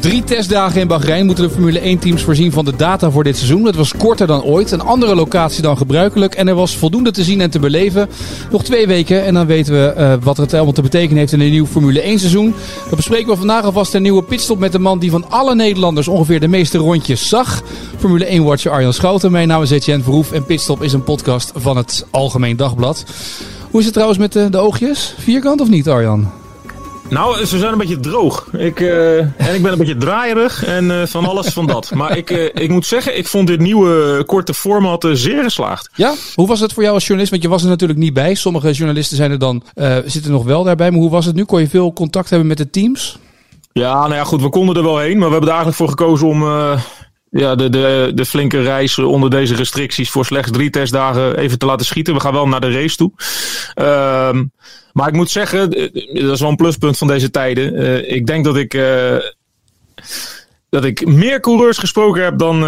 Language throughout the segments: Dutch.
3 testdagen in Bahrein moeten de Formule 1-teams voorzien van de data voor dit seizoen. Het was korter dan ooit, een andere locatie dan gebruikelijk en er was voldoende te zien en te beleven. Nog 2 weken en dan weten we wat het allemaal te betekenen heeft in een nieuw Formule 1-seizoen. Dat bespreken we vandaag alvast een nieuwe pitstop met de man die van alle Nederlanders ongeveer de meeste rondjes zag. Formule 1-watcher Arjan Schouten, mijn naam is Etienne Verhoef en Pitstop is een podcast van het Algemeen Dagblad. Hoe is het trouwens met de oogjes? Vierkant of niet, Arjan? Nou, ze zijn een beetje droog. Ik ben een beetje draaierig en van alles van dat. Maar ik moet zeggen, ik vond dit nieuwe korte format zeer geslaagd. Ja? Hoe was het voor jou als journalist? Want je was er natuurlijk niet bij. Sommige journalisten zijn er dan, zitten nog wel daarbij. Maar hoe was het nu? Kon je veel contact hebben met de teams? Ja, nou ja, goed. We konden er wel heen. Maar we hebben er eigenlijk voor gekozen om... De flinke reis onder deze restricties voor slechts 3 testdagen even te laten schieten. We gaan wel naar de race toe. Maar ik moet zeggen, dat is wel een pluspunt van deze tijden. Ik denk dat ik meer coureurs gesproken heb dan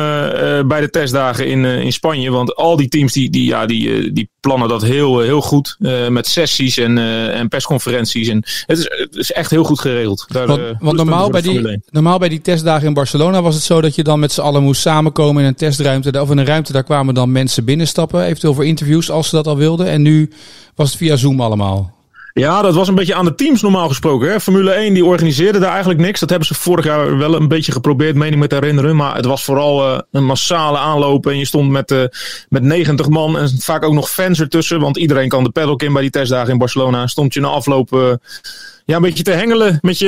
bij de testdagen in Spanje. Want al die teams die plannen dat heel goed. Met sessies en persconferenties. En het is echt heel goed geregeld. Want normaal bij die testdagen in Barcelona was het zo dat je dan met z'n allen moest samenkomen in een testruimte. Of in een ruimte, daar kwamen dan mensen binnenstappen. Eventueel voor interviews als ze dat al wilden. En nu was het via Zoom allemaal. Ja, dat was een beetje aan de teams normaal gesproken. Hè? Formule 1 die organiseerde daar eigenlijk niks. Dat hebben ze vorig jaar wel een beetje geprobeerd, meen ik me te herinneren. Maar het was vooral een massale aanloop. En je stond met 90 man en vaak ook nog fans ertussen. Want iedereen kan de paddock in bij die testdagen in Barcelona. Stond je na afloop een beetje te hengelen met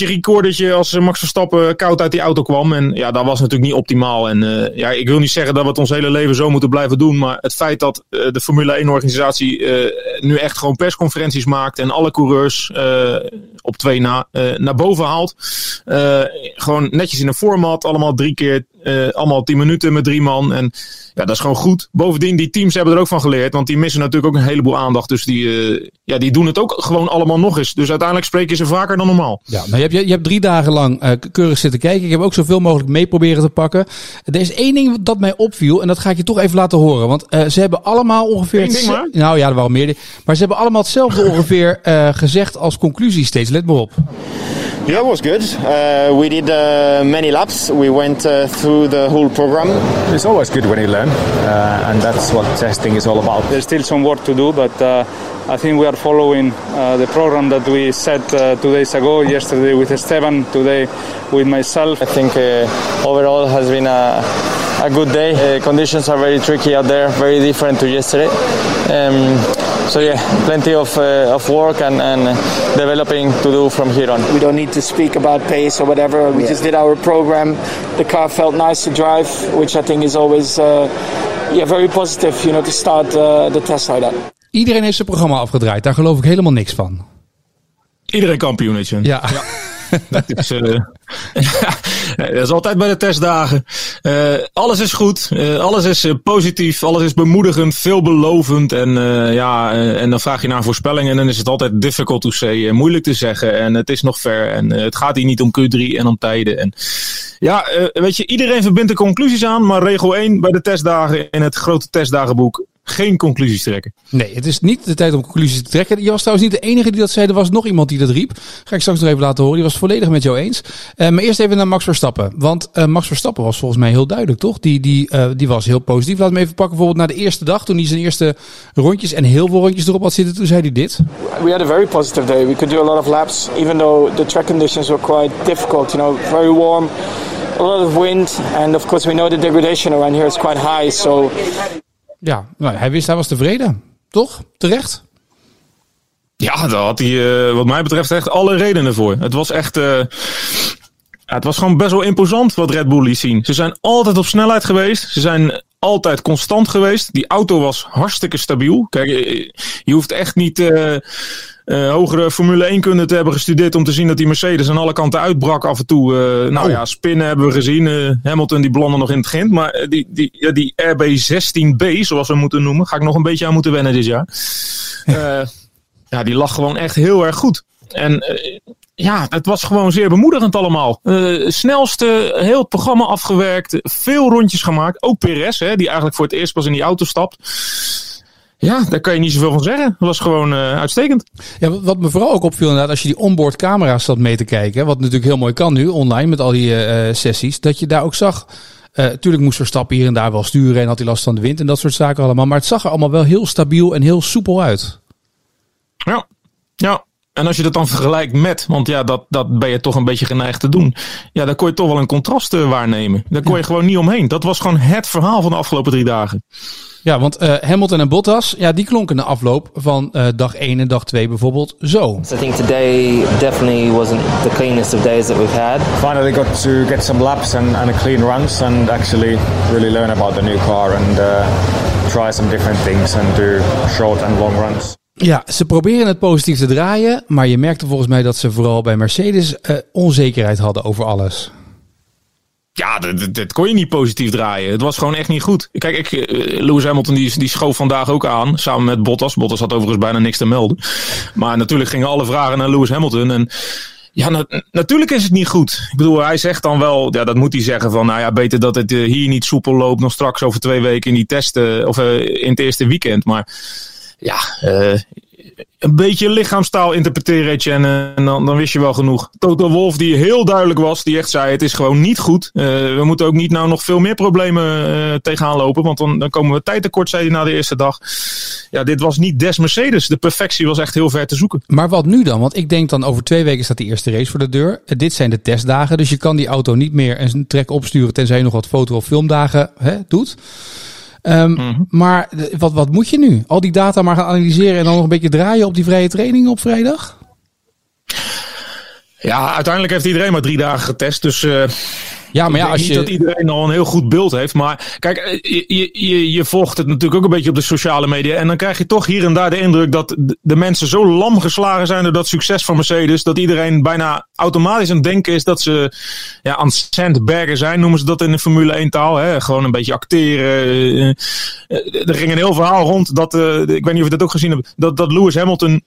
je recordertje als Max Verstappen koud uit die auto kwam. En ja, dat was natuurlijk niet optimaal. En ik wil niet zeggen dat we het ons hele leven zo moeten blijven doen. Maar het feit dat de Formule 1-organisatie nu echt gewoon persconferenties maakt. En alle coureurs op 2 na naar boven haalt. Gewoon netjes in een format. Allemaal 3 keer. Allemaal 10 minuten met 3 man. En ja, dat is gewoon goed. Bovendien, die teams hebben er ook van geleerd. Want die missen natuurlijk ook een heleboel aandacht. Dus die doen het ook gewoon allemaal nog eens. Dus uiteindelijk spreek je ze vaker dan normaal. Ja, nou, je hebt 3 dagen lang keurig zitten kijken. Ik heb ook zoveel mogelijk mee proberen te pakken. Er is 1 ding dat mij opviel. En dat ga ik je toch even laten horen. Want ze hebben allemaal ongeveer... Nou ja, er waren meer. Maar ze hebben allemaal hetzelfde ongeveer gezegd als conclusie steeds. Let maar op. Yeah, it was good. We did many laps. We went through the whole program. It's always good when you learn, and that's what testing is all about. There's still some work to do, but I think we are following the program that we set 2 days ago, yesterday with Esteban, today with myself. I think overall has been a good day. Conditions are very tricky out there, very different to yesterday. So yeah, plenty of work and developing to do from here on. We don't need to speak about pace or whatever. We just did our program. The car felt nice to drive, which I think is always very positive, you know, to start the test like that. Iedereen heeft zijn programma afgedraaid. Daar geloof ik helemaal niks van. Iedereen kampioenetje. Ja. Dat is altijd bij de testdagen. Alles is goed. Alles is positief. Alles is bemoedigend. Veelbelovend. En dan vraag je naar voorspellingen. En dan is het altijd difficult to say. Moeilijk te zeggen. En het is nog ver. En het gaat hier niet om Q3 en om tijden. En ja, weet je, iedereen verbindt de conclusies aan. Maar regel 1 bij de testdagen in het grote testdagenboek. Geen conclusies trekken. Nee, het is niet de tijd om conclusies te trekken. Je was trouwens niet de enige die dat zei. Er was nog iemand die dat riep. Ga ik straks nog even laten horen. Die was het volledig met jou eens. Maar eerst even naar Max Verstappen. Want Max Verstappen was volgens mij heel duidelijk, toch? Die was heel positief. Laat me even pakken bijvoorbeeld naar de eerste dag. Toen hij zijn eerste rondjes en heel veel rondjes erop had zitten. Toen zei hij dit. We had a very positive day. We could do a lot of laps. Even though the track conditions were quite difficult. You know, very warm. A lot of wind. And of course we know the degradation around here is quite high. So... Ja, nou, hij was tevreden. Toch? Terecht? Ja, daar had hij wat mij betreft echt alle redenen voor. Het was echt... het was gewoon best wel imposant wat Red Bull liet zien. Ze zijn altijd op snelheid geweest. Ze zijn altijd constant geweest. Die auto was hartstikke stabiel. Kijk, je hoeft echt niet... hogere Formule 1 kunde te hebben gestudeerd om te zien dat die Mercedes aan alle kanten uitbrak af en toe. Spinnen hebben we gezien. Hamilton die belandde nog in het grind. Maar die RB16B, zoals we moeten noemen, ga ik nog een beetje aan moeten wennen dit jaar. Die lag gewoon echt heel erg goed. En het was gewoon zeer bemoedigend allemaal. Snelste, heel het programma afgewerkt. Veel rondjes gemaakt. Ook Perez, die eigenlijk voor het eerst pas in die auto stapt. Ja, daar kan je niet zoveel van zeggen. Het was gewoon uitstekend. Ja, wat me vooral ook opviel inderdaad, als je die onboard camera's zat mee te kijken, wat natuurlijk heel mooi kan nu, online met al die sessies, dat je daar ook zag, tuurlijk moest Verstappen hier en daar wel sturen en had hij last van de wind en dat soort zaken allemaal, maar het zag er allemaal wel heel stabiel en heel soepel uit. Ja. En als je dat dan vergelijkt met, want dat ben je toch een beetje geneigd te doen. Ja, daar kon je toch wel een contrast waarnemen. Daar kon je gewoon niet omheen. Dat was gewoon het verhaal van de afgelopen 3 dagen. Ja, want Hamilton en Bottas, die klonken na afloop van dag 1 en dag 2 bijvoorbeeld zo. So I think today definitely wasn't the cleanest of days that we've had. Finally got to get some laps and a clean runs and actually really learn about the new car and try some different things and do short and long runs. Ja, ze proberen het positief te draaien, maar je merkte volgens mij dat ze vooral bij Mercedes onzekerheid hadden over alles. Ja, dat kon je niet positief draaien. Het was gewoon echt niet goed. Kijk, Lewis Hamilton die schoof vandaag ook aan, samen met Bottas. Bottas had overigens bijna niks te melden. Maar natuurlijk gingen alle vragen naar Lewis Hamilton en ja, natuurlijk is het niet goed. Ik bedoel, hij zegt dan wel, dat moet hij zeggen van, beter dat het hier niet soepel loopt, nog straks over 2 weken in die testen, of in het eerste weekend, maar een beetje lichaamstaal interpreteer je en dan wist je wel genoeg. Toto Wolff, die heel duidelijk was, die echt zei, het is gewoon niet goed. We moeten ook niet nou nog veel meer problemen tegenaan lopen, want dan komen we tijd tekort, zei hij na de eerste dag. Ja, dit was niet des Mercedes. De perfectie was echt heel ver te zoeken. Maar wat nu dan? Want ik denk dan over 2 weken staat die eerste race voor de deur. Dit zijn de testdagen, dus je kan die auto niet meer een trek opsturen tenzij je nog wat foto- of filmdagen doet. Maar wat moet je nu? Al die data maar gaan analyseren en dan nog een beetje draaien op die vrije training op vrijdag? Ja, uiteindelijk heeft iedereen maar 3 dagen getest. Dus ik denk niet dat iedereen al een heel goed beeld heeft. Maar kijk, je volgt het natuurlijk ook een beetje op de sociale media. En dan krijg je toch hier en daar de indruk dat de mensen zo lam geslagen zijn door dat succes van Mercedes. Dat iedereen bijna automatisch aan het denken is dat ze aan het sandbaggen zijn. Noemen ze dat in de Formule 1 taal. Hè? Gewoon een beetje acteren. Er ging een heel verhaal rond. Ik weet niet of je dat ook gezien hebt. Dat Lewis Hamilton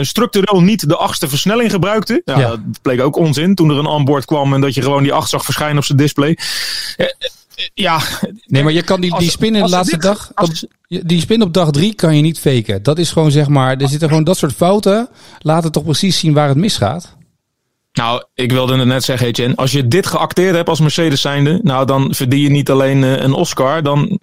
structureel niet de 8e versnelling gebruikte. Ja, dat bleek ook onzin toen er een onboard kwam en dat je gewoon die 8 zag verschijnen op zijn display. Nee, maar je kan die spin in de laatste dag, die spin op dag 3 kan je niet faken. Dat is gewoon zeg maar, er zitten gewoon dat soort fouten. Laat het toch precies zien waar het misgaat. Nou, ik wilde het net zeggen, Etienne. Als je dit geacteerd hebt als Mercedes zijnde, dan verdien je niet alleen een Oscar. Dan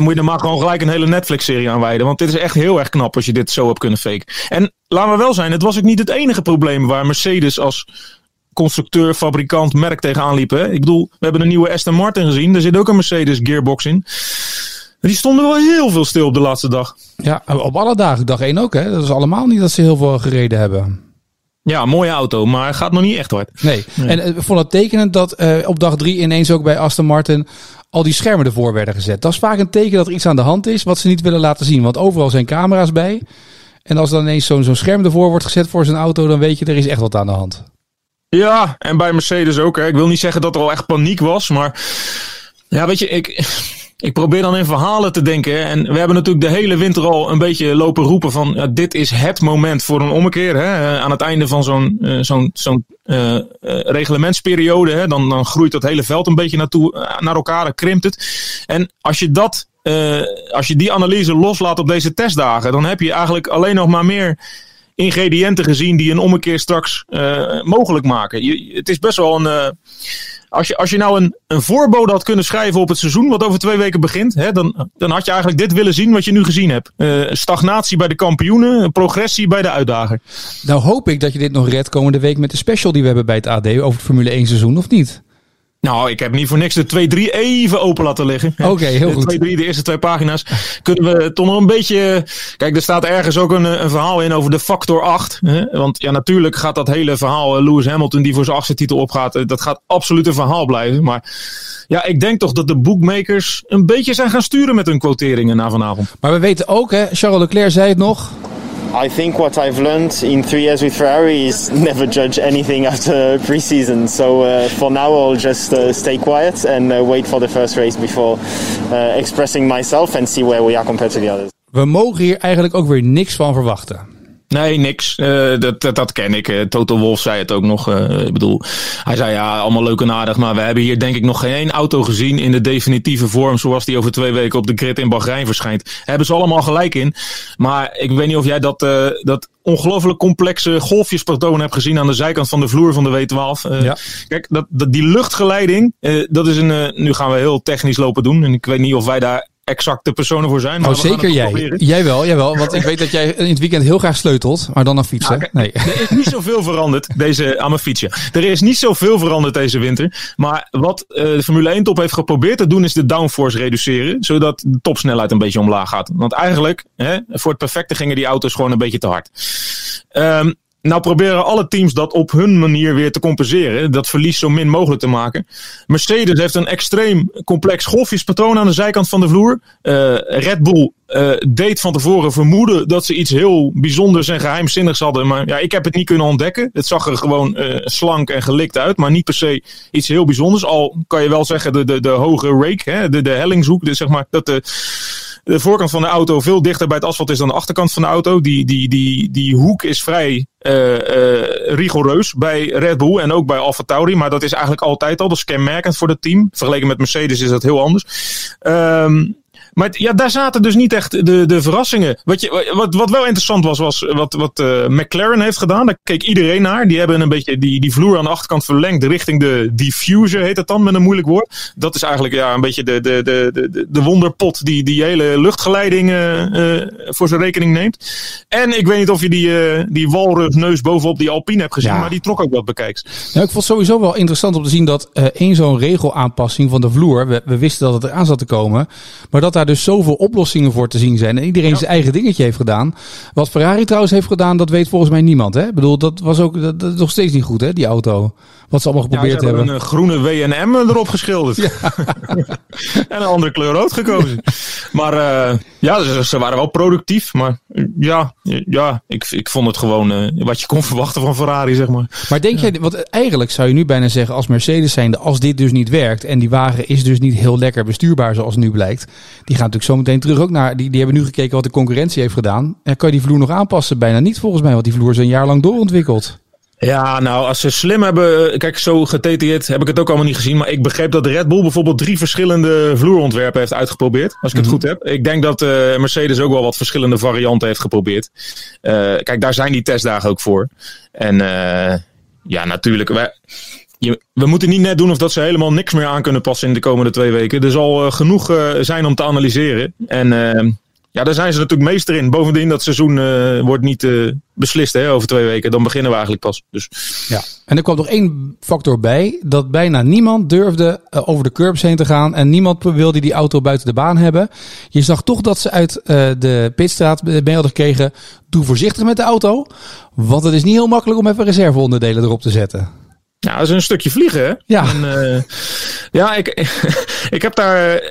moet je er maar gewoon gelijk een hele Netflix-serie aan wijden. Want dit is echt heel erg knap als je dit zo hebt kunnen faken. En laten we wel zijn, het was ook niet het enige probleem waar Mercedes als constructeur, fabrikant, merk tegenaan liep. Hè? Ik bedoel, we hebben een nieuwe Aston Martin gezien. Daar zit ook een Mercedes gearbox in. Die stonden wel heel veel stil op de laatste dag. Ja, op alle dagen. Dag 1 ook. Hè? Dat is allemaal niet dat ze heel veel gereden hebben. Ja, mooie auto, maar gaat nog niet echt hard. Nee. En ik vond het tekenend dat op dag 3 ineens ook bij Aston Martin al die schermen ervoor werden gezet. Dat is vaak een teken dat er iets aan de hand is wat ze niet willen laten zien. Want overal zijn camera's bij. En als dan ineens zo'n scherm ervoor wordt gezet voor zijn auto, dan weet je, er is echt wat aan de hand. Ja, en bij Mercedes ook. Hè. Ik wil niet zeggen dat er al echt paniek was, maar ja, weet je, ik probeer dan in verhalen te denken. En we hebben natuurlijk de hele winter al een beetje lopen roepen van dit is het moment voor een ommekeer. Hè? Aan het einde van zo'n reglementsperiode. Hè? Dan groeit dat hele veld een beetje naar elkaar. Dan krimpt het. En als je dat, als je die analyse loslaat op deze testdagen, dan heb je eigenlijk alleen nog maar meer ingrediënten gezien die een ommekeer straks mogelijk maken. Het is best wel een Als je nou een voorbode had kunnen schrijven op het seizoen wat over 2 weken begint, hè, dan had je eigenlijk dit willen zien wat je nu gezien hebt. Stagnatie bij de kampioenen, progressie bij de uitdager. Nou hoop ik dat je dit nog redt komende week met de special die we hebben bij het AD over het Formule 1 seizoen, of niet? Nou, ik heb niet voor niks de 2-3 even open laten liggen. Oké, heel goed. De 2-3, de eerste 2 pagina's. Kunnen we toch nog een beetje... Kijk, er staat ergens ook een verhaal in over de factor 8. Hè? Want ja, natuurlijk gaat dat hele verhaal Lewis Hamilton die voor zijn 8e titel opgaat, dat gaat absoluut een verhaal blijven. Maar ja, ik denk toch dat de boekmakers een beetje zijn gaan sturen met hun quoteringen na vanavond. Maar we weten ook, hè, Charles Leclerc zei het nog, I think what I've learned in 3 years with Ferrari is never judge anything after pre-season. So for now I'll just stay quiet and wait for the first race before expressing myself and see where we are compared to the others. We mogen hier eigenlijk ook weer niks van verwachten. Nee, niks. Dat ken ik. Toto Wolff zei het ook nog. Ik bedoel, hij zei ja, allemaal leuk en aardig. Maar we hebben hier denk ik nog geen één auto gezien in de definitieve vorm. Zoals die over 2 weken op de grid in Bahrein verschijnt. Daar hebben ze allemaal gelijk in. Maar ik weet niet of jij dat ongelooflijk complexe golfjespatroon hebt gezien aan de zijkant van de vloer van de W12. Ja. Kijk, die luchtgeleiding, dat is nu gaan we heel technisch lopen doen. En ik weet niet of wij daar exact de personen voor zijn. Maar oh, zeker jij. Proberen. Jij wel. Want ik weet dat jij in het weekend heel graag sleutelt. Maar dan aan fietsen. Ja, nee. Er is niet zoveel veranderd. Aan mijn fietsje. Er is niet zoveel veranderd deze winter. Maar wat de Formule 1 top heeft geprobeerd te doen is de downforce reduceren. Zodat de topsnelheid een beetje omlaag gaat. Want eigenlijk, voor het perfecte gingen die auto's gewoon een beetje te hard. Nou proberen alle teams dat op hun manier weer te compenseren. Dat verlies zo min mogelijk te maken. Mercedes heeft een extreem complex golfjespatroon aan de zijkant van de vloer. Red Bull deed van tevoren vermoeden dat ze iets heel bijzonders en geheimzinnigs hadden. Maar ja, ik heb het niet kunnen ontdekken. Het zag er gewoon slank en gelikt uit. Maar niet per se iets heel bijzonders. Al kan je wel zeggen de hoge rake, de hellingshoek. Dus zeg maar dat de voorkant van de auto veel dichter bij het asfalt is dan de achterkant van de auto. Die hoek is vrij rigoureus bij Red Bull en ook bij AlphaTauri. Maar dat is eigenlijk altijd al. Dat is kenmerkend voor het team. Vergeleken met Mercedes is dat heel anders. Maar daar zaten dus niet echt de verrassingen. Wat wel interessant was wat McLaren heeft gedaan. Daar keek iedereen naar. Die hebben een beetje die vloer aan de achterkant verlengd richting de diffuser, heet dat dan met een moeilijk woord. Dat is eigenlijk een beetje de wonderpot die hele luchtgeleiding voor zijn rekening neemt. En ik weet niet of je die walrusneus bovenop die Alpine hebt gezien, maar die trok ook wat bekijks. Nou, ik vond het sowieso wel interessant om te zien dat één zo'n regelaanpassing van de vloer, we wisten dat het eraan zat te komen, maar dat daar dus zoveel oplossingen voor te zien zijn. En iedereen zijn eigen dingetje heeft gedaan. Wat Ferrari trouwens heeft gedaan, dat weet volgens mij niemand. Hè? Ik bedoel, dat was ook dat is nog steeds niet goed, hè, die auto. Wat ze allemaal geprobeerd hebben. Een groene W&M erop geschilderd. Ja. En een andere kleur rood gekozen. Maar ze waren wel productief. Maar ik vond het gewoon wat je kon verwachten van Ferrari, zeg maar. Maar denk jij, want eigenlijk zou je nu bijna zeggen als Mercedes zijnde, als dit dus niet werkt en die wagen is dus niet heel lekker bestuurbaar zoals nu blijkt. Die gaan natuurlijk zo meteen terug ook naar. Die hebben nu gekeken wat de concurrentie heeft gedaan. En kan je die vloer nog aanpassen? Bijna niet volgens mij, want die vloer is een jaar lang doorontwikkeld. Ja, nou, als ze slim hebben... Kijk, zo gedetailleerd heb ik het ook allemaal niet gezien. Maar ik begreep dat Red Bull bijvoorbeeld 3 verschillende vloerontwerpen heeft uitgeprobeerd. Als ik het goed heb. Ik denk dat Mercedes ook wel wat verschillende varianten heeft geprobeerd. Kijk, daar zijn die testdagen ook voor. En natuurlijk... We moeten niet net doen of dat ze helemaal niks meer aan kunnen passen in de komende 2 weken. Er zal genoeg zijn om te analyseren. En daar zijn ze natuurlijk meester in. Bovendien, dat seizoen wordt niet beslist over 2 weken. Dan beginnen we eigenlijk pas. Dus. Ja. En er kwam nog één factor bij. Dat bijna niemand durfde over de curbs heen te gaan. En niemand wilde die auto buiten de baan hebben. Je zag toch dat ze uit de pitstraat mee hadden gekregen. Doe voorzichtig met de auto. Want het is niet heel makkelijk om even reserveonderdelen erop te zetten. Ja, dat is een stukje vliegen, hè? Ja. En, ik heb daar...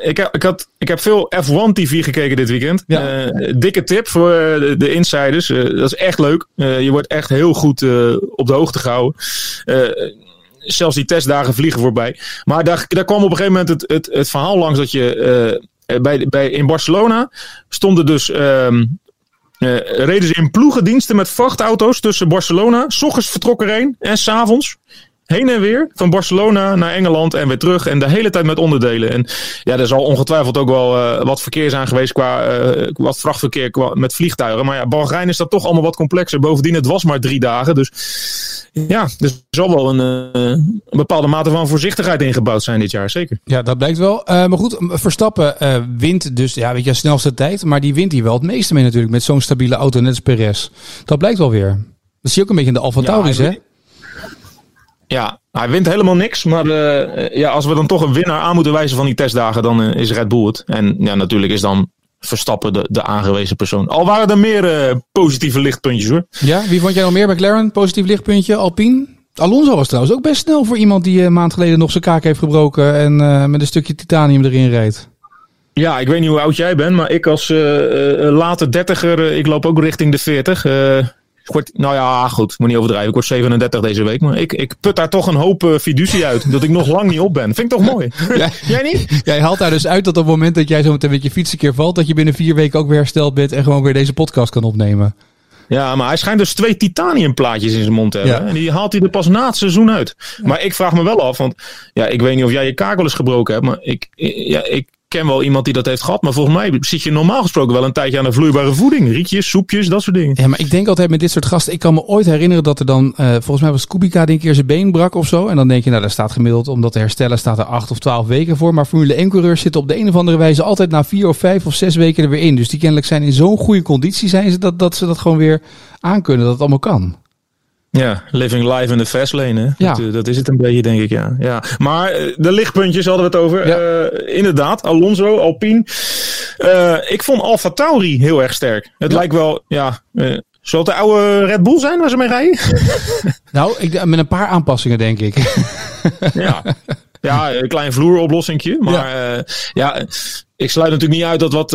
Ik heb veel F1 TV gekeken dit weekend. Ja. Dikke tip voor de insiders. Dat is echt leuk. Je wordt echt heel goed op de hoogte gehouden. Zelfs die testdagen vliegen voorbij. Maar daar kwam op een gegeven moment het verhaal langs dat je... in Barcelona stonden dus... reden ze in ploegendiensten met vrachtauto's tussen Barcelona. 's Ochtends vertrok er één en 's avonds. Heen en weer, van Barcelona naar Engeland en weer terug. En de hele tijd met onderdelen. En ja, er zal ongetwijfeld ook wel wat verkeer zijn geweest qua wat vrachtverkeer met vliegtuigen. Maar ja, Bahrein is dat toch allemaal wat complexer. Bovendien, het was maar 3 dagen. Dus ja, er zal wel een bepaalde mate van voorzichtigheid ingebouwd zijn dit jaar, zeker. Ja, dat blijkt wel. Maar goed, Verstappen wint dus, de snelste tijd. Maar die wint hier wel het meeste mee natuurlijk met zo'n stabiele auto, net als Perez. Dat blijkt wel weer. Dat zie je ook een beetje in de AlphaTauris, hè? Ja, hij wint helemaal niks. Maar als we dan toch een winnaar aan moeten wijzen van die testdagen, dan is Red Bull het. En ja, natuurlijk is dan Verstappen de aangewezen persoon. Al waren er meer positieve lichtpuntjes, hoor. Ja, wie vond jij nog meer? McLaren, positief lichtpuntje, Alpine. Alonso was trouwens ook best snel voor iemand die een maand geleden nog zijn kaak heeft gebroken en met een stukje titanium erin reed. Ja, ik weet niet hoe oud jij bent, maar ik als late dertiger, ik loop ook richting de 40. Nou ja, goed, moet niet overdrijven. Ik word 37 deze week, maar ik put daar toch een hoop fiducie uit. Dat ik nog lang niet op ben. Vind ik toch mooi. Jij niet? Jij haalt daar dus uit dat op het moment dat jij zo meteen met je fiets een keer valt, dat je binnen 4 weken ook weer hersteld bent en gewoon weer deze podcast kan opnemen. Ja, maar hij schijnt dus 2 titaniumplaatjes in zijn mond te hebben. Ja. En die haalt hij er pas na het seizoen uit. Ja. Maar ik vraag me wel af, want ja, ik weet niet of jij je kaak wel eens gebroken hebt, maar ik ken wel iemand die dat heeft gehad, maar volgens mij zit je normaal gesproken wel een tijdje aan de vloeibare voeding. Rietjes, soepjes, dat soort dingen. Ja, maar ik denk altijd met dit soort gasten, ik kan me ooit herinneren dat er dan, volgens mij was Kubica die een keer zijn been brak of zo. En dan denk je, nou daar staat gemiddeld, om dat te herstellen, staat er 8 of 12 weken voor. Maar Formule 1 coureurs zitten op de een of andere wijze altijd na 4 of 5 of 6 weken er weer in. Dus die kennelijk zijn in zo'n goede conditie zijn ze dat ze dat gewoon weer aankunnen, dat het allemaal kan. Ja, living life in the fast lane. Hè? Ja. Dat is het een beetje, denk ik, ja. Maar de lichtpuntjes hadden we het over. Ja. Inderdaad, Alonso, Alpine. Ik vond AlphaTauri heel erg sterk. Het lijkt wel, ja... Zal het de oude Red Bull zijn waar ze mee rijden? Nou, met een paar aanpassingen, denk ik. Ja, een klein vloeroplossingje. Maar ik sluit natuurlijk niet uit dat wat...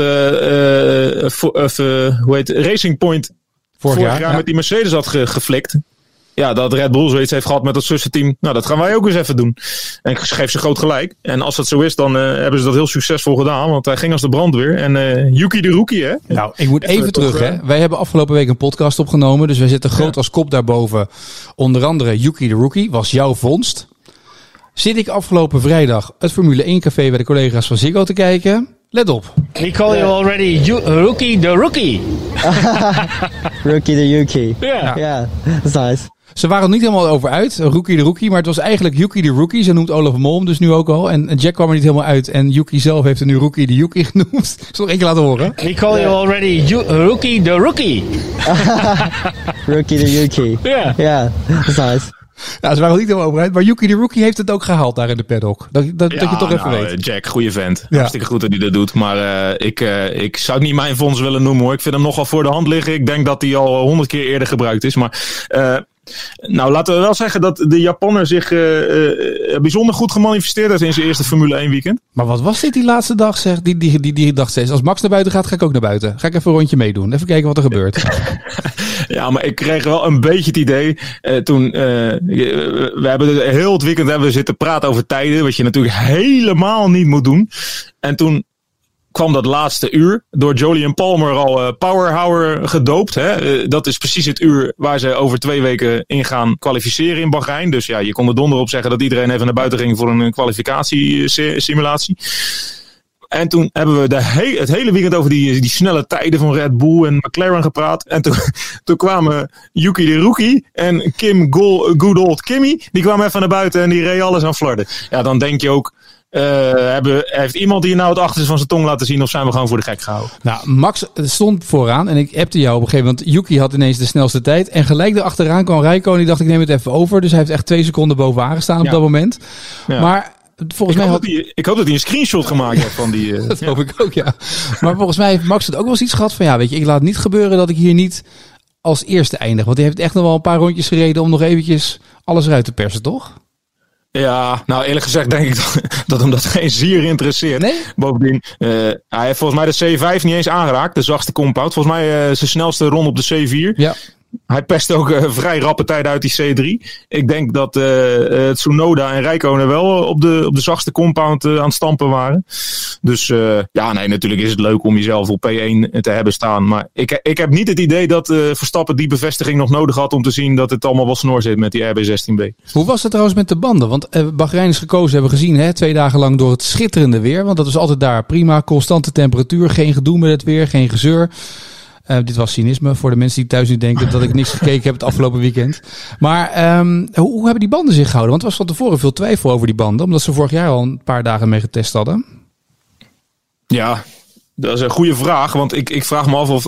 Racing Point... Vorig jaar met die Mercedes had geflikt. Ja, dat Red Bull zoiets heeft gehad met dat zussenteam. Nou, dat gaan wij ook eens even doen. En ik geef ze groot gelijk. En als dat zo is, dan hebben ze dat heel succesvol gedaan. Want hij ging als de brandweer. En Yuki de rookie, hè? Nou, ik moet even terug, hè. Wij hebben afgelopen week een podcast opgenomen. Dus wij zitten groot als kop daarboven. Onder andere Yuki de rookie was jouw vondst. Zit ik afgelopen vrijdag het Formule 1 café bij de collega's van Ziggo te kijken... Let op. We call you already Rookie the Rookie. Rookie the Yuki. Ja, that's nice. Ze waren er niet helemaal over uit, Rookie de Rookie, maar het was eigenlijk Yuki de Rookie. Ze noemt Olaf Mol dus nu ook al. En Jack kwam er niet helemaal uit. En Yuki zelf heeft er nu Rookie de Yuki genoemd. Ik zal nog één keer laten horen. We call you already Rookie the Rookie. Rookie the Yuki. Ja, that's nice. Nou, ze waren niet helemaal overheid, maar Yuki de Rookie heeft het ook gehaald daar in de paddock. Dat je toch even weet. Jack, goede vent. Ja. Hartstikke goed dat hij dat doet. Maar ik zou het niet mijn fonds willen noemen hoor. Ik vind hem nogal voor de hand liggen. Ik denk dat hij al 100 keer eerder gebruikt is. Maar nou, laten we wel zeggen dat de Japanner zich bijzonder goed gemanifesteerd heeft in zijn eerste Formule 1 weekend. Maar wat was dit die laatste dag? Zeg? Die dacht steeds, als Max naar buiten gaat, ga ik ook naar buiten. Ga ik even een rondje meedoen. Even kijken wat er gebeurt. Ja, maar ik kreeg wel een beetje het idee toen... we hebben heel het weekend zitten praten over tijden, wat je natuurlijk helemaal niet moet doen. En toen kwam dat laatste uur door Jolyon Palmer al power hour gedoopt. Hè? Dat is precies het uur waar ze over 2 weken in gaan kwalificeren in Bahrein. Dus ja, je kon er donder op zeggen dat iedereen even naar buiten ging voor een kwalificatiesimulatie. En toen hebben we het hele weekend over die snelle tijden van Red Bull en McLaren gepraat. En toen kwamen Yuki de Rookie en Kim Good Old Kimmy. Die kwamen even naar buiten en die reed alles aan flarden. Ja, dan denk je ook... heeft iemand hier nou het achterste van zijn tong laten zien of zijn we gewoon voor de gek gehouden? Nou, Max stond vooraan en ik appte jou op een gegeven moment. Yuki had ineens de snelste tijd en gelijk erachteraan kwam Räikkönen. Die dacht ik neem het even over. Dus hij heeft echt 2 seconden bovenaan gestaan op dat moment. Ja. Maar... Ik hoop dat hij een screenshot gemaakt heeft van die... dat hoop ik ook, ja. Maar volgens mij heeft Max het ook wel eens iets gehad van... Ja, weet je, ik laat het niet gebeuren dat ik hier niet als eerste eindig. Want hij heeft echt nog wel een paar rondjes gereden... om nog eventjes alles eruit te persen, toch? Ja, nou eerlijk gezegd denk ik dat hem dat geen zier interesseert. Nee? Bovendien, hij heeft volgens mij de C5 niet eens aangeraakt. De zachtste compound. Volgens mij zijn snelste ronde op de C4. Ja. Hij pest ook vrij rappe tijden uit die C3. Ik denk dat Tsunoda en Räikkönen wel op de zachtste compound aan het stampen waren. Dus natuurlijk is het leuk om jezelf op P1 te hebben staan. Maar ik heb niet het idee dat Verstappen die bevestiging nog nodig had om te zien dat het allemaal wel snor zit met die RB16B. Hoe was het trouwens met de banden? Want Bahrein is gekozen, hebben we gezien, 2 dagen lang door het schitterende weer. Want dat is altijd daar prima. Constante temperatuur, geen gedoe met het weer, geen gezeur. Dit was cynisme voor de mensen die thuis nu denken dat ik niks gekeken heb het afgelopen weekend. Maar hoe hebben die banden zich gehouden? Want er was van tevoren veel twijfel over die banden. Omdat ze vorig jaar al een paar dagen mee getest hadden. Ja, dat is een goede vraag. Want ik vraag me af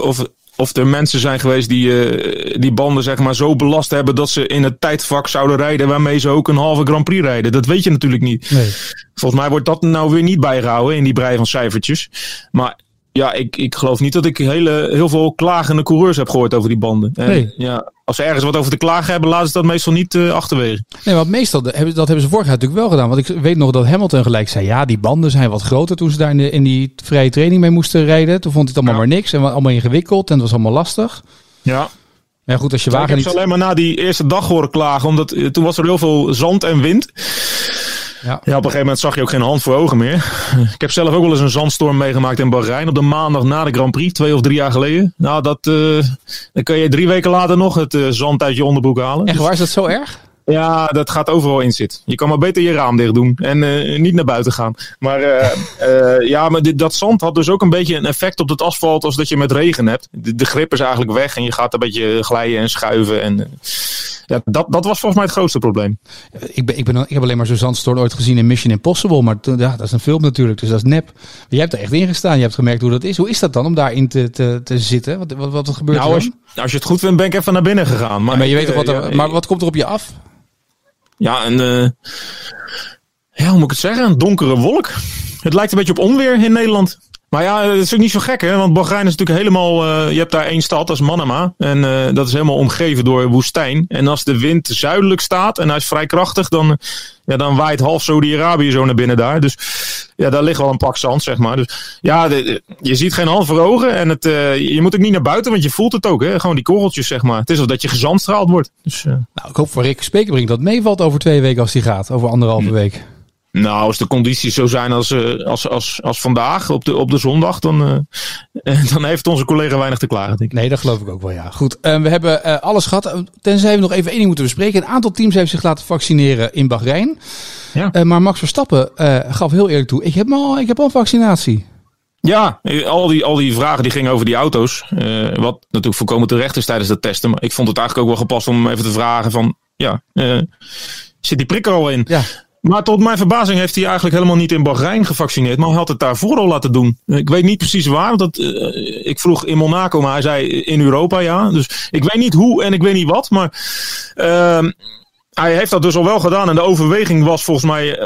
of er mensen zijn geweest die banden zeg maar zo belast hebben... dat ze in het tijdvak zouden rijden waarmee ze ook een halve Grand Prix rijden. Dat weet je natuurlijk niet. Nee. Volgens mij wordt dat nou weer niet bijgehouden in die brei van cijfertjes. Maar... Ja, ik geloof niet dat ik heel veel klagende coureurs heb gehoord over die banden. En, nee. Ja, Als ze ergens wat over te klagen hebben, laten ze dat meestal niet achterwege. Nee, want meestal, dat hebben ze vorig jaar natuurlijk wel gedaan. Want ik weet nog dat Hamilton gelijk zei, ja, die banden zijn wat groter toen ze daar in die vrije training mee moesten rijden. Toen vond hij het allemaal maar niks en allemaal ingewikkeld en het was allemaal lastig. Ja. Ja, goed, als je wagen niet... Ik heb ze alleen maar na die eerste dag horen klagen, omdat toen was er heel veel zand en wind. Ja, op een gegeven moment zag je ook geen hand voor ogen meer. Ik heb zelf ook wel eens een zandstorm meegemaakt in Bahrein op de maandag na de Grand Prix, 2 of 3 jaar geleden. Nou, dan kun je 3 weken later nog het zand uit je onderbroek halen. Echt waar, is dat zo erg? Ja, dat gaat overal in zitten. Je kan maar beter je raam dicht doen en niet naar buiten gaan. Maar dat zand had dus ook een beetje een effect op het asfalt als dat je met regen hebt. De grip is eigenlijk weg en je gaat een beetje glijden en schuiven. En, dat was volgens mij het grootste probleem. Ik heb alleen maar zo'n zandstorm ooit gezien in Mission Impossible. Maar dat is een film natuurlijk, dus dat is nep. Maar jij hebt er echt in gestaan. Je hebt gemerkt hoe dat is. Hoe is dat dan om daarin te zitten? Wat gebeurt er dan? Als je het goed vindt, ben ik even naar binnen gegaan. Maar, je weet toch maar wat komt er op je af? Ja, hoe moet ik het zeggen? Een donkere wolk. Het lijkt een beetje op onweer in Nederland. Maar ja, dat is ook niet zo gek, hè? Want Bahrein is natuurlijk helemaal... je hebt daar 1 stad, dat is Manama. En dat is helemaal omgeven door woestijn. En als de wind zuidelijk staat en hij is vrij krachtig... dan waait half Saudi-Arabië zo naar binnen daar. Dus ja, daar ligt wel een pak zand, zeg maar. Dus ja, je ziet geen hand voor ogen. En je moet ook niet naar buiten, want je voelt het ook, hè? Gewoon die korreltjes, zeg maar. Het is alsof dat je gezandstraald wordt. Dus, Nou, ik hoop voor Rick Spekerbrink dat meevalt over 2 weken als hij gaat. Over 1,5 week. Nou, als de condities zo zijn als vandaag op de zondag, dan heeft onze collega weinig te klagen, denk ik. Nee, dat geloof ik ook wel, ja. Goed, we hebben alles gehad. Tenzij we nog even één ding moeten bespreken. Een aantal teams heeft zich laten vaccineren in Bahrein. Ja. Maar Max Verstappen gaf heel eerlijk toe, ik heb al een vaccinatie. Ja, al die vragen die gingen over die auto's. Wat natuurlijk volkomen terecht is tijdens dat testen. Maar ik vond het eigenlijk ook wel gepast om even te vragen van, zit die prik er al in? Ja. Maar tot mijn verbazing heeft hij eigenlijk helemaal niet in Bahrein gevaccineerd. Maar hij had het daarvoor al laten doen. Ik weet niet precies waar. Want ik vroeg in Monaco, maar hij zei in Europa, ja. Dus ik weet niet hoe en ik weet niet wat. Maar hij heeft dat dus al wel gedaan. En de overweging was volgens mij...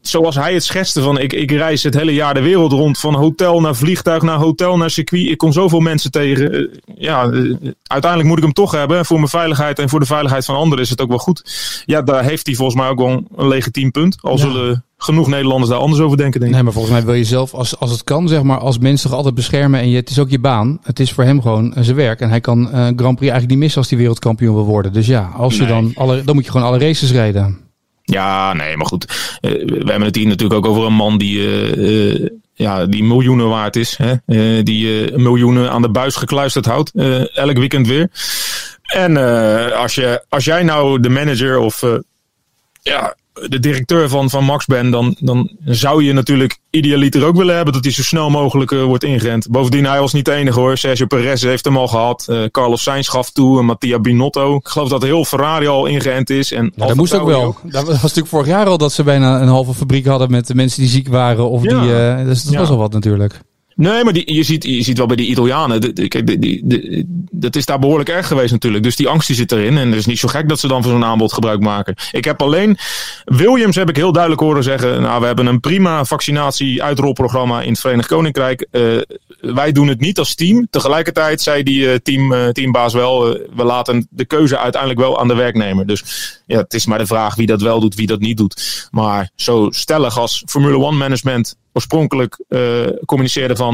zoals hij het schetste van ik reis het hele jaar de wereld rond. Van hotel naar vliegtuig, naar hotel, naar circuit. Ik kom zoveel mensen tegen. Uiteindelijk moet ik hem toch hebben. Voor mijn veiligheid en voor de veiligheid van anderen is het ook wel goed. Ja, daar heeft hij volgens mij ook wel een legitiem punt. Al zullen genoeg Nederlanders daar anders over denken, denk ik. Nee, maar volgens mij wil je zelf, als het kan, zeg maar, als mensen toch altijd beschermen. En het is ook je baan. Het is voor hem gewoon zijn werk. En hij kan Grand Prix eigenlijk niet missen als hij wereldkampioen wil worden. Dus ja, dan moet je gewoon alle races rijden. Ja, nee, maar goed. We hebben het hier natuurlijk ook over een man die miljoenen waard is. Hè? Die miljoenen aan de buis gekluisterd houdt. Elk weekend weer. En als jij nou de manager of de directeur van Max bent... Dan zou je natuurlijk idealiter ook willen hebben dat hij zo snel mogelijk wordt ingerend. Bovendien, hij was niet de enige hoor. Sergio Perez heeft hem al gehad. Carlos Sainz gaf toe. Mattia Binotto. Ik geloof dat heel Ferrari al ingeënt is. En dat moest ook wel. Ook. Dat was natuurlijk vorig jaar al dat ze bijna een halve fabriek hadden met de mensen die ziek waren. Dus dat was al wat natuurlijk. Nee, maar je ziet wel bij die Italianen. Dat is daar behoorlijk erg geweest natuurlijk. Dus die angst die zit erin. En het is niet zo gek dat ze dan van zo'n aanbod gebruik maken. Ik heb alleen... Williams heb ik heel duidelijk horen zeggen... Nou, we hebben een prima vaccinatie-uitrolprogramma in het Verenigd Koninkrijk. Wij doen het niet als team. Tegelijkertijd zei die teambaas wel... we laten de keuze uiteindelijk wel aan de werknemer. Dus ja, het is maar de vraag wie dat wel doet, wie dat niet doet. Maar zo stellig als Formule 1 management... oorspronkelijk communiceerde van...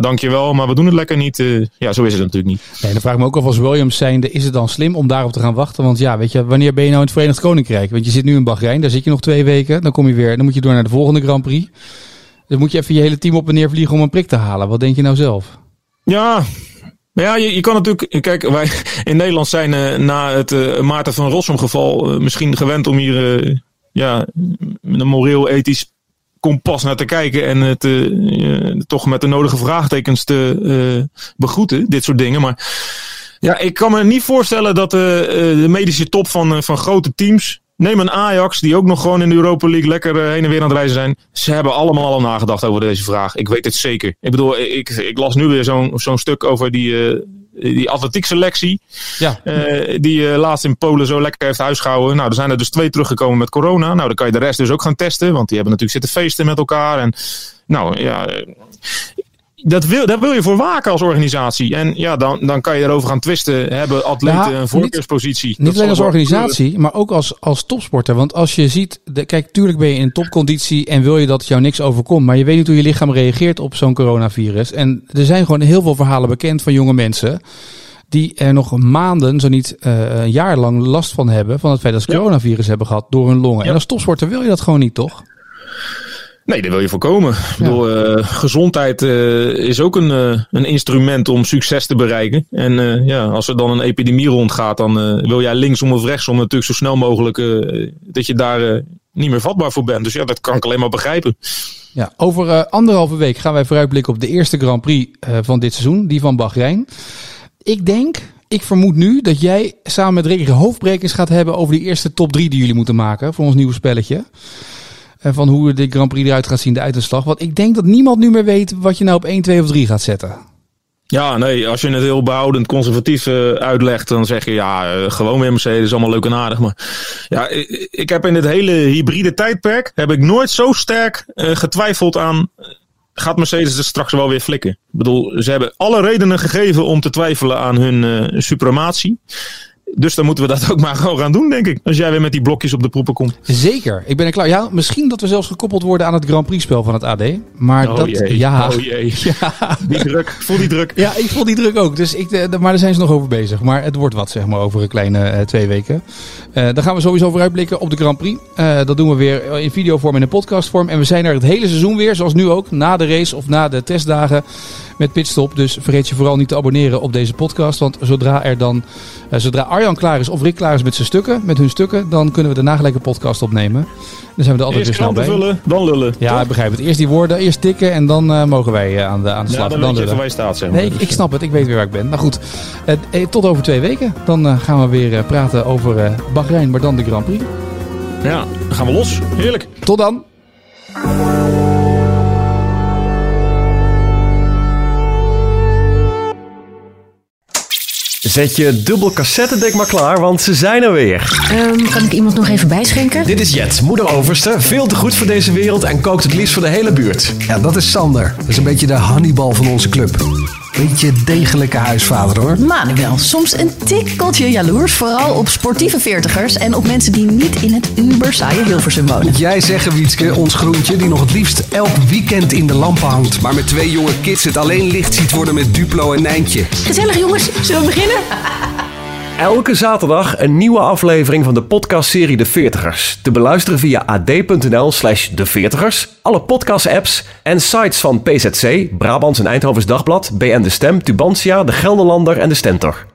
dankjewel, maar we doen het lekker niet. Zo is het natuurlijk niet. Nee, dan vraag ik me ook af als Williams zijnde... is het dan slim om daarop te gaan wachten? Want ja, weet je, wanneer ben je nou in het Verenigd Koninkrijk? Want je zit nu in Bahrein, daar zit je nog 2 weken. Dan kom je weer, dan moet je door naar de volgende Grand Prix. Dan moet je even je hele team op en neer vliegen om een prik te halen. Wat denk je nou zelf? Ja... Ja, je kan natuurlijk... Kijk, wij in Nederland zijn na het Maarten van Rossum geval... misschien gewend om hier een moreel-ethisch kompas naar te kijken... en het toch met de nodige vraagtekens te begroeten, dit soort dingen. Maar ja, ik kan me niet voorstellen dat de medische top van grote teams... Neem een Ajax, die ook nog gewoon in de Europa League lekker heen en weer aan het reizen zijn. Ze hebben allemaal al nagedacht over deze vraag. Ik weet het zeker. Ik bedoel, ik las nu weer zo'n stuk over die atletiek selectie. Ja. Die laatst in Polen zo lekker heeft huisgehouden. Nou, er zijn er dus 2 teruggekomen met corona. Nou, dan kan je de rest dus ook gaan testen. Want die hebben natuurlijk zitten feesten met elkaar. En nou, ja... Daar wil je voor waken als organisatie. En ja, dan kan je erover gaan twisten. Hebben atleten een voorkeurspositie? Niet alleen als organisatie, maar ook als topsporter. Want als je ziet... Kijk, tuurlijk ben je in topconditie en wil je dat jou niks overkomt. Maar je weet niet hoe je lichaam reageert op zo'n coronavirus. En er zijn gewoon heel veel verhalen bekend van jonge mensen... die er nog maanden, zo niet een jaar lang last van hebben... van het feit dat ze coronavirus hebben gehad door hun longen. Ja. En als topsporter wil je dat gewoon niet, toch? Nee, dat wil je voorkomen. Ja. Ik bedoel, gezondheid is ook een instrument om succes te bereiken. En als er dan een epidemie rondgaat, dan wil jij linksom of rechtsom natuurlijk zo snel mogelijk... dat je daar niet meer vatbaar voor bent. Dus ja, dat kan ik alleen maar begrijpen. Ja, over anderhalve week gaan wij vooruitblikken op de eerste Grand Prix van dit seizoen. Die van Bahrein. Ik vermoed nu dat jij samen met Rick hoofdbrekers gaat hebben over die eerste top 3 die jullie moeten maken voor ons nieuwe spelletje. En van hoe de Grand Prix eruit gaat zien, de uitslag. Want ik denk dat niemand nu meer weet wat je nou op 1, 2 of 3 gaat zetten. Ja, nee, als je het heel behoudend conservatief uitlegt, dan zeg je gewoon weer Mercedes, allemaal leuk en aardig. Maar ja, ik heb in het hele hybride tijdperk, heb ik nooit zo sterk getwijfeld aan... Gaat Mercedes er straks wel weer flikken? Ik bedoel, ze hebben alle redenen gegeven om te twijfelen aan hun suprematie. Dus dan moeten we dat ook maar gewoon gaan doen, denk ik. Als jij weer met die blokjes op de proppen komt. Zeker, ik ben er klaar. Ja, misschien dat we zelfs gekoppeld worden aan het Grand Prix-spel van het AD. Maar Die druk, voel die druk. Ja, ik voel die druk ook. Dus maar daar zijn ze nog over bezig. Maar het wordt wat, zeg maar, over een kleine 2 weken. Dan gaan we sowieso vooruitblikken op de Grand Prix. Dat doen we weer in videovorm en in podcastvorm. En we zijn er het hele seizoen weer, zoals nu ook. Na de race of na de testdagen met Pitstop. Dus vergeet je vooral niet te abonneren op deze podcast. Want zodra Arjan klaar is of Rick klaar is met hun stukken, dan kunnen we daarna gelijk een podcast opnemen. Dan zijn we er altijd weer snel bij. Eerst vullen, dan lullen. Ja, toch? Ik begrijp het. Eerst die woorden, eerst tikken en dan mogen wij aan de slag. Ja, dan weet je waar je staat, zeg maar. Nee, ik snap het. Ik weet weer waar ik ben. Nou goed, tot over 2 weken. Dan gaan we weer praten over Bahrein, maar dan de Grand Prix. Ja, dan gaan we los. Heerlijk. Tot dan. Zet je dubbel cassettedek maar klaar, want ze zijn er weer. Kan ik iemand nog even bijschenken? Dit is Jet, moeder-overste. Veel te goed voor deze wereld en kookt het liefst voor de hele buurt. Ja, dat is Sander. Dat is een beetje de Hannibal van onze club. Beetje degelijke huisvader, hoor. Manuel, soms een tikkeltje jaloers. Vooral op sportieve veertigers en op mensen die niet in het ubersaaie Hilversum wonen. Moet jij zeggen, Wietske, ons groentje die nog het liefst elk weekend in de lampen hangt. Maar met 2 jonge kids het alleen licht ziet worden met Duplo en Nijntje. Gezellig, jongens. Zullen we beginnen? Elke zaterdag een nieuwe aflevering van de podcastserie De Veertigers. Te beluisteren via ad.nl/deveertigers, alle podcast-apps en sites van PZC, Brabants en Eindhovens Dagblad, BN De Stem, Tubantia, De Gelderlander en De Stentor.